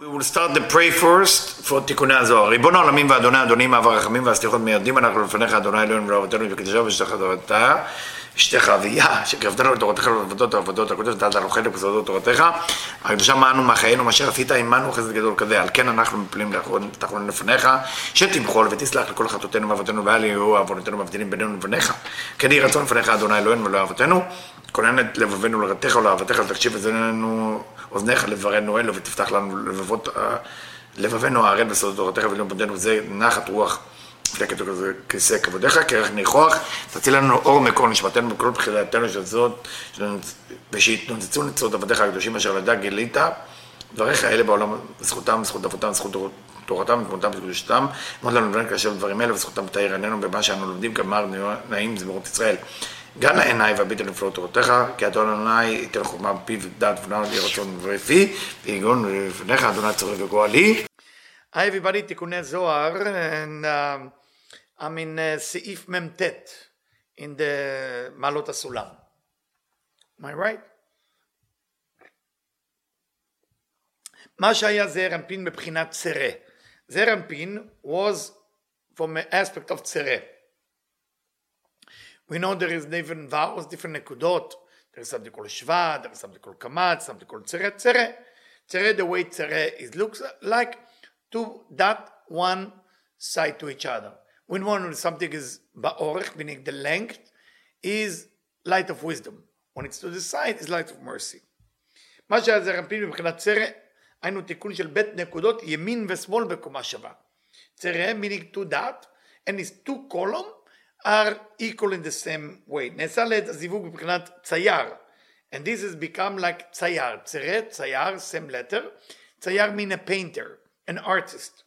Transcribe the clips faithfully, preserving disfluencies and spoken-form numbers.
We will start the prayer first for Tikkun Azar. Ribono Alamim v'Adonai Adonim Avar Rachamim v'Aslichot Me'adim Anachnu Lefanecha Adonai Eloheinu Melavatenu V'Kiddushah V'Shtecha Torata V'Shtecha Aviyah Shekavtanu L'Toratecha L'Avadot L'Avadot L'Kodesh L'Tata L'Ochelu B'Zodot Toratecha Ha'Kiddushah Ma'anu Ma'Chayenu Ma'Asher Asita Imanu Chesed Gadol Kadeh Al Ken Anachnu Meplim L'Tachon Lefanecha Shetimchol V'Tislach L'Kol Chatotenu V'Avotenu V'Al Yehu Avonotenu Ma'Avdilin B'Nenu L'Fanecha K'Di Ratzon L'Fanecha Adonai Eloheinu Melavatenu כונן את לבבנו לרתך ולאהבתך, ותקשיב את זוננו אוזניך לברנו אלו, ותפתח לנו לבבות לבבנו הערל בסודות תורתך, ולאום בודנו זה נחת רוח, פלקת וכיסא כבודיך, כרך ניחוח, תציל לנו אור מקור נשמתנו בכל בחילתנו של זאת, ושיתנוצצו נצרות עבדיך הקדושים אשר לדע גילית, דבריך האלה בעולם, זכותם, זכות אבותם, זכות תורתם, ותמותם וקדושתם, אמרת לנו לבן כאשר דברים אלה, וזכותם תאיר עינינו במה שאנו לומדים כמר נעים זמירות ישראל. גן העיניי והביט אל נפלאות תורתך, כי אדון ה' ייתן חוכמה בפיו דעת ונעל רצון ורפי, ויגון לפניך אדוני צורי וגואלי. Hi everybody, Tikkunei HaZohar, and uh, I'm in uh, Seif Memtet in the Malota Sulam. Am I right? מה שהיה זעיר אנפין מבחינת tsere. זעיר אנפין was from an aspect of tsere. We know there is different vows, different nekudot. There is something called shvad, there is something called kamat, something called tsere, tsere. Tsere, the way tsere is looks like, to that one side to each other. When one something is ba'orich, meaning the length, is light of wisdom. When it's to the side, is light of mercy. מה שהזעיר אנפין מבחינת tsere, היינו תיקון של בית נקודות, ימין ושמאל בקומה שווה. tsere, meaning to that, and its two columns, are equal in the same way. Nesaled zivug b'prinat tsayar, and this has become like tsayar. Tsere, tsayar, same letter. Tsayar means a painter, an artist.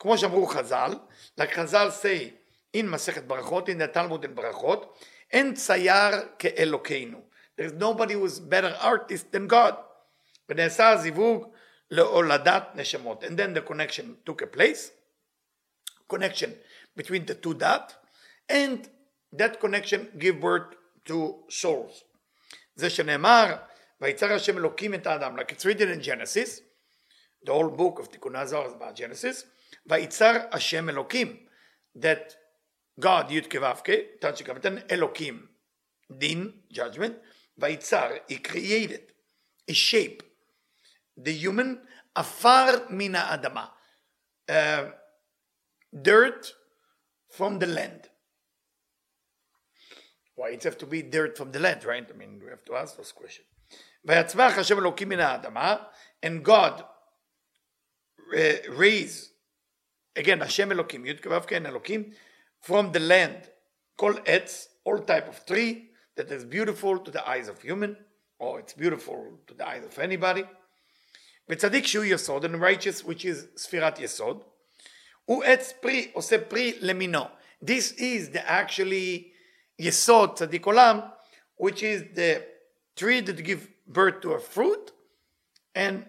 Kmo shamru Chazal, like Chazal say in Masechet Brachot, in the Talmud and Brachot, and tsayar ke'elokeinu. There is nobody who is better artist than God. V'nesal zivug le'oladat neshemot, and then the connection took a place. Connection between the two dots. And that connection give birth to souls. זה שנאמר, ויצר השם אלוקים את האדם. Like it's written in Genesis, the whole book of Tikkun Azar is about Genesis. ויצר השם אלוקים, that God, י' כבבקה, תנשי כבתן, אלוקים, דין, judgment, ויצר, he created, a shape, the human, afar מן האדמה, uh, dirt from the land. Why it have to be dirt from the land, right? I mean, we have to ask this question. ויצמח השם אלוקים מן האדמה, and God uh, raised, again, השם אלוקים, י' כבב כן אלוקים, from the land, כל etz, all type of tree, that is beautiful to the eyes of human, or it's beautiful to the eyes of anybody. וצדיק שהוא יסוד, and righteous, which is ספירת יסוד, הוא עץ פרי, עושה פרי למינו. This is the actually... Yesod tzaddik olam, which is the tree that gives birth to a fruit, and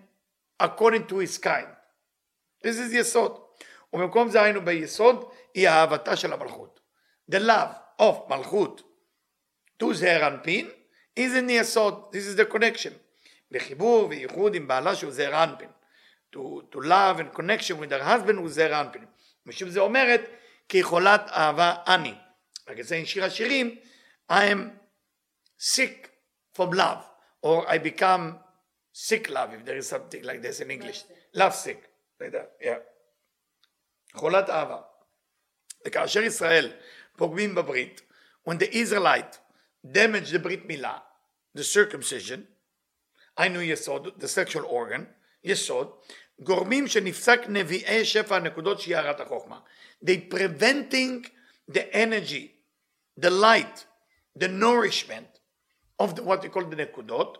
according to his kind. This is Yesod. ובמקום זה היינו ביסוד, היא אהבתה של המלכות. The love of malchut to zeir anpin is in Yesod. This is the connection. בחיבור וייחוד עם בעלה שהוא zeir anpin. To, to love and connection with her husband הוא zeir anpin. משום זה אומרת, כי חולת אהבה אני. Like I say in Shir HaShirim, I am sick from love, or I become sick love, if there is something like this in English. Love sick, like that, yeah. Cholat Ahava. וכאשר ישראל פוגמים בברית, when the Israelite damaged the ברית מילה, the circumcision, היינו יסוד, the sexual organ, יסוד, גורמים שנפסק נביאי שפע הנקודות שיערת החוכמה. They preventing the energy, the light, the nourishment of the, what we call the nekudot,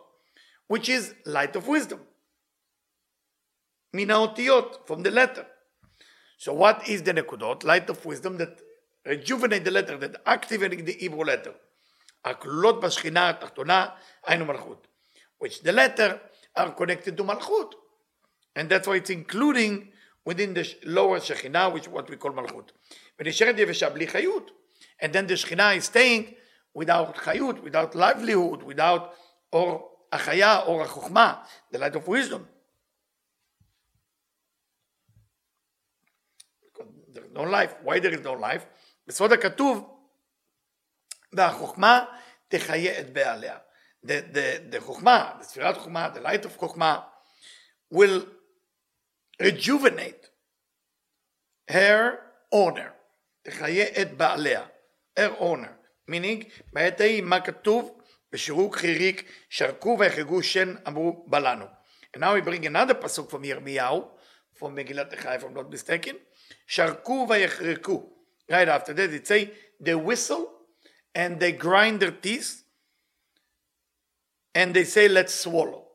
which is light of wisdom. Min haotiyot, from the letter. So what is the nekudot? Light of wisdom that rejuvenate the letter, that activating the Hebrew letter. הכלולות בשכינה התחתונה, היינו מלכות. Which the letter are connected to malchut. And that's why it's including within the lower Shekhinah, which is what we call malchut. ונשארת יבשה בלי חיות. And then the Shekhinah is staying without chayut, without livelihood, without or החיה, or החוכמה, the light of wisdom. there is no life. Why there is no life? בסוד הכתוב, והחוכמה תחיה את בעליה. The chokma, the sfirat chokma, the light of chokma, will rejuvenate her owner. תחיה את בעליה, her owner. Meaning, בעת ההיא מה כתוב? ושירוק חיריק, שרקו והחגו שן אמרו בלנו. And now we bring another pasuk from Yirmiyahu, from Megillat Echai, if I'm not mistaken. Sharku vayachriku. Right after that, it says, they whistle and they grind their teeth and they say, let's swallow.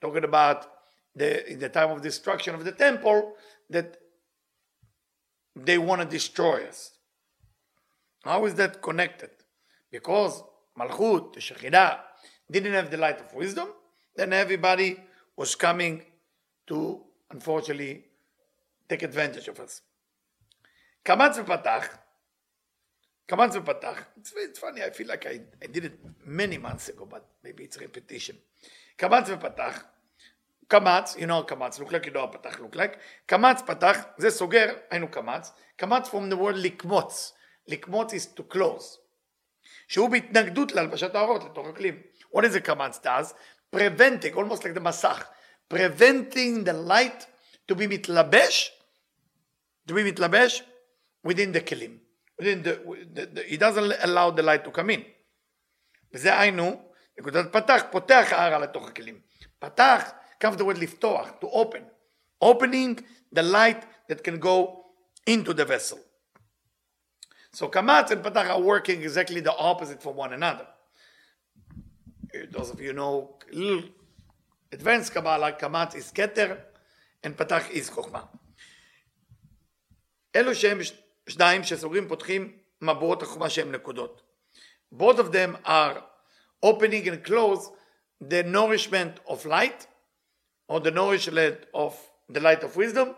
Talking about the, in the time of destruction of the temple, that they want to destroy us. How is that connected? Because malchut, the Shekhinah, didn't have the light of wisdom, then everybody was coming to, unfortunately, take advantage of us. Kamatz patach. Kamatz patach. It's, it's funny, I feel like I, I did it many months ago, but maybe it's repetition. Kamatz patach. Kamatz, you know kamatz, look like you know what patach look like. Kamatz patach, זה סוגר, היינו kamatz. Kamatz from the word likmotz. Likmotz is to close. שהוא בהתנגדות להלבשת האורות, לתוך הכלים. What is a kamatz does? Preventing, almost like the masach, preventing the light to be mitlabesh, to be mitlabesh within the kelim. Within the, the, the, it doesn't allow the light to come in. וזה היינו, נקודת פתח, פותח הערה לתוך הכלים. פתח, comes the word לפתוח, to open. Opening the light that can go into the vessel. So kamatz and patach are working exactly the opposite from one another. Those of you know advanced Kabbalah, Kamatz is Keter and Patach is Chokhmah. אלו שהם שניים שסוגרים פותחים מבואות החוכמה שהם נקודות. Both of them are opening and close the nourishment of light or the nourishment of the light of wisdom,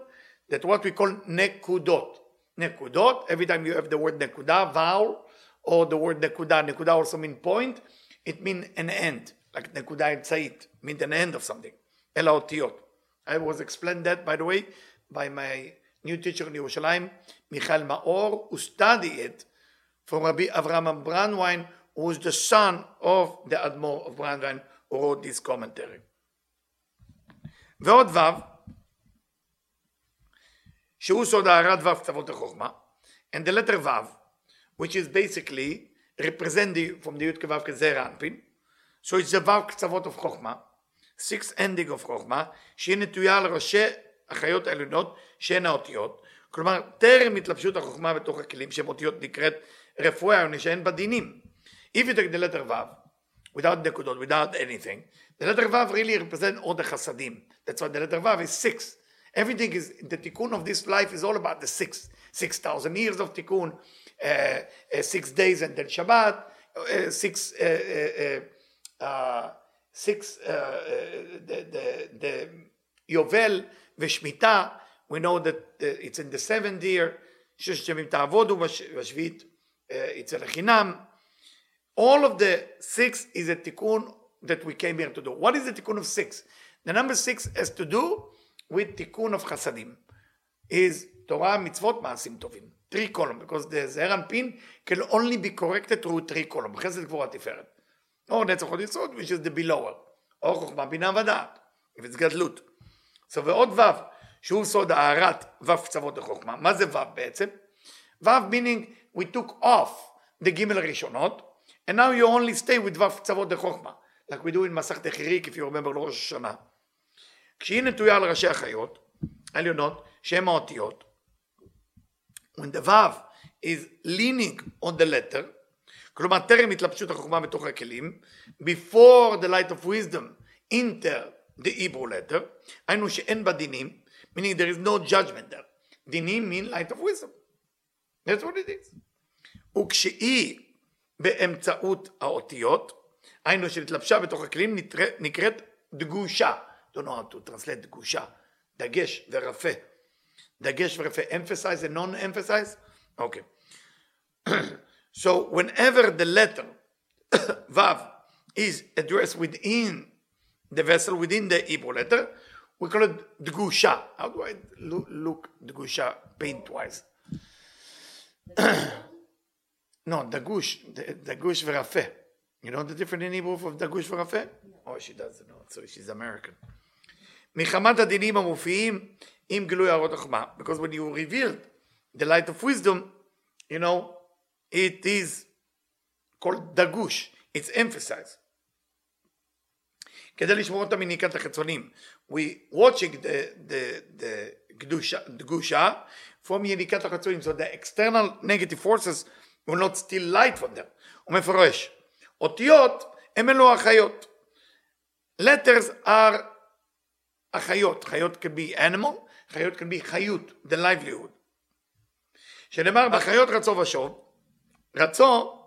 that what we call nekudot. Nekudot, every time you have the word nekuda, vowel, or the word nekuda, nekuda also mean point, it means an end, like nekuda and tsayit, means an end of something. Ela otiyot. I was explained that, by the way, by my new teacher in Yerushalayim, Michal Maor, who studied it from Rabbi Avraham Brandwein, who was the son of the Admor of Brandwein, who wrote this commentary. ועוד וו, שהוא סוד הערת וו קצוות החוכמה, and the letter וו, which is basically represent the, from the Yud Kevav Zeir Anpin. So it's the Vav Ktsavot of Chokhmah, sixth ending of Chokhmah, שהיא נטויה לראשי החיות העליונות שהן האותיות, כלומר טרם התלבשות החוכמה בתוך הכלים, שהן אותיות נקראת רפואה עיוני שהן בדינים. If you take the letter Vav, without nekudot, without anything, the letter Vav really represents all the chasadim. That's why the letter Vav is six. Everything is, the tikkun of this life is all about the six. Six thousand years of tikkun, Uh, uh, six days and then Shabbat, uh, six, uh, uh, uh, six, uh, uh, the, the, the Yovel Veshmita, we know that uh, it's in the seventh year, all of the six is a tikkun that we came here to do. What is the tikkun of six? The number six has to do with tikkun of chasadim, is Torah, mitzvot, ma'asim tovim. Three column, because the Zeir Anpin can only be corrected through three column. Chesed Gvura Tiferet. Or Netzachot Yisod, which is the belower. Or Chokhmah Bina Vadat, if it's Gadlut. So ועוד וו, שהוא סוד הערת וו קצוות החוכמה. מה זה וו בעצם? וו meaning we took off the גימל הראשונות, and now you only stay with וו קצוות החוכמה. Like we do in מסכת חיריק, if you remember לראש השנה. כשהיא נטויה על ראשי החיות, העליונות, שהן האותיות, when the vav is leaning on the letter, כלומר, טרם התלבשות החוכמה בתוך הכלים, before the light of wisdom enter the Hebrew letter, היינו שאין בה דינים, meaning there is no judgment there. דינים mean light of wisdom. That's what it is. וכשהיא באמצעות האותיות, היינו שנתלבשה בתוך הכלים, נקראת דגושה. Don't know how to translate דגושה. דגש ורפה. Dagesh v'refe, emphasize and non-emphasize? Okay. So whenever the letter Vav is addressed within the vessel, within the Hebrew letter, we call it Dgusha. How do I look Dgusha paint-wise? No, dagush, dagush verafeh. You know the difference in Hebrew of dagush verafeh? Oh, she doesn't know, so she's American. Because when you reveal the light of wisdom, you know, it is called dagush. It's emphasized. We watching the the the kedusha from yenikat hachatzonim, so the external negative forces will not steal light from them. Umefarosh, otiot em elo achayot. Letters are achayot. Chayot can be animal. Chayot can be chayut, the livelihood. Shenemar b'chayot ratzo v'shov, ratzo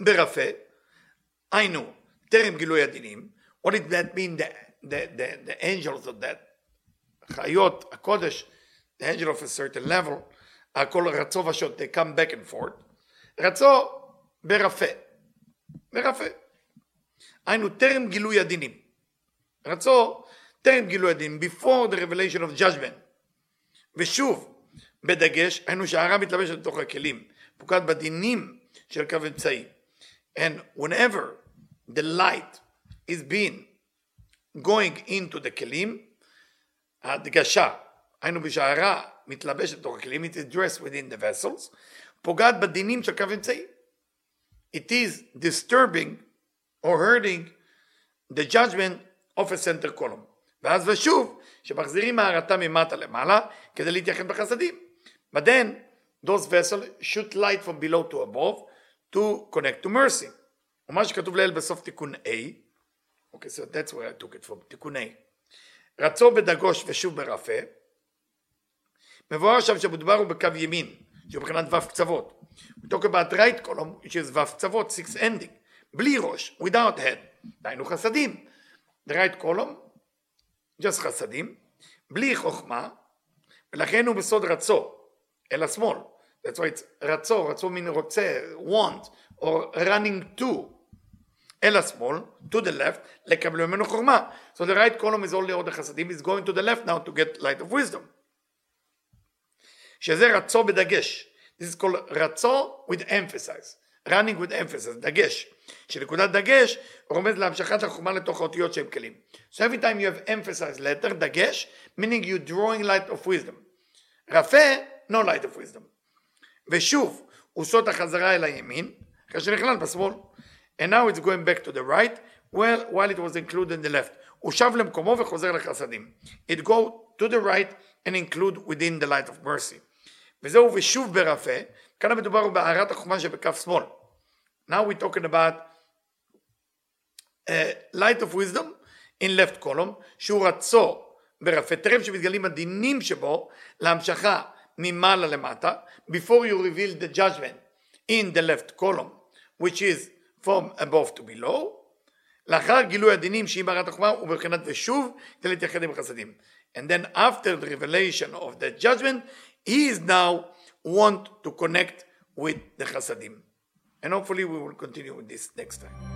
berafeh. Ayinu terem gilui adinim. What did that mean? The the the, the angels of that chayot, a kodesh, the angel of a certain level, are called ratzo v'shov. They come back and forth. Ratzo berafeh, berafeh. Ayinu terem gilui adinim. Ratzo terem gilui adinim, before the revelation of judgment. V'shuv. בדגש, היינו שההערה מתלבשת לתוך הכלים, פוקעת בדינים של קו אמצעי. And whenever the light is being going into the כלים, הדגשה, היינו בשההערה מתלבשת לתוך הכלים, it is dressed within the vessels, פוגעת בדינים של קו אמצעי. It is disturbing or hurting the judgment of a center column. ואז ושוב, שמחזירים הערתה ממטה למעלה, כדי להתייחד בחסדים. But then, those vessels shoot light from below to above to connect to mercy. ומה שכתוב לאל בסוף תיקון A, okay, so that's where I took it from, תיקון A. רצו בדגוש ושוב ברפה, מבואר שם שמדובר הוא בקו ימין, שהוא מבחינת וו קצוות. We talk about right column, which is וו קצוות, six ending, בלי ראש, without head, דיינו חסדים. The right column, just חסדים, בלי חוכמה, ולכן הוא בסוד רצו. אלא שמאל. That's why it's רצו, רצו מין רוצה, want, or running to. אלא שמאל, to the left, לקבל ממנו חוכמה. So the right column is only all the חסדים, is going to the left now to get light of wisdom. שזה רצו בדגש. This is called רצו with emphasis. running with emphasis, דגש. שנקודת דגש רומז להמשכת החוכמה לתוך האותיות שהם כלים. So every time you have emphasized letter, דגש, meaning you're drawing light of wisdom. רפה, no light of wisdom. ושוב, הוא סוד החזרה אל הימין, אחרי שנכלל בשמאל. And now it's going back to the right, well, while it was included in the left. הוא שב למקומו וחוזר לחסדים. It go to the right and include within the light of mercy. וזהו ושוב ברפה, כאן המדובר בהערת החוכמה שבקו שמאל. Now we're talking about uh, light of wisdom in left column, שהוא רצו ברפה, תרם שמתגלים הדינים שבו להמשכה ממעלה למטה, before you reveal the judgment in the left column, which is from above to below, לאחר גילוי הדינים שהיא בהערת החוכמה ובבחינת ושוב, כדי להתייחד עם החסדים. And then after the revelation of the judgment, he is now want to connect with the Chasadim. And hopefully we will continue with this next time.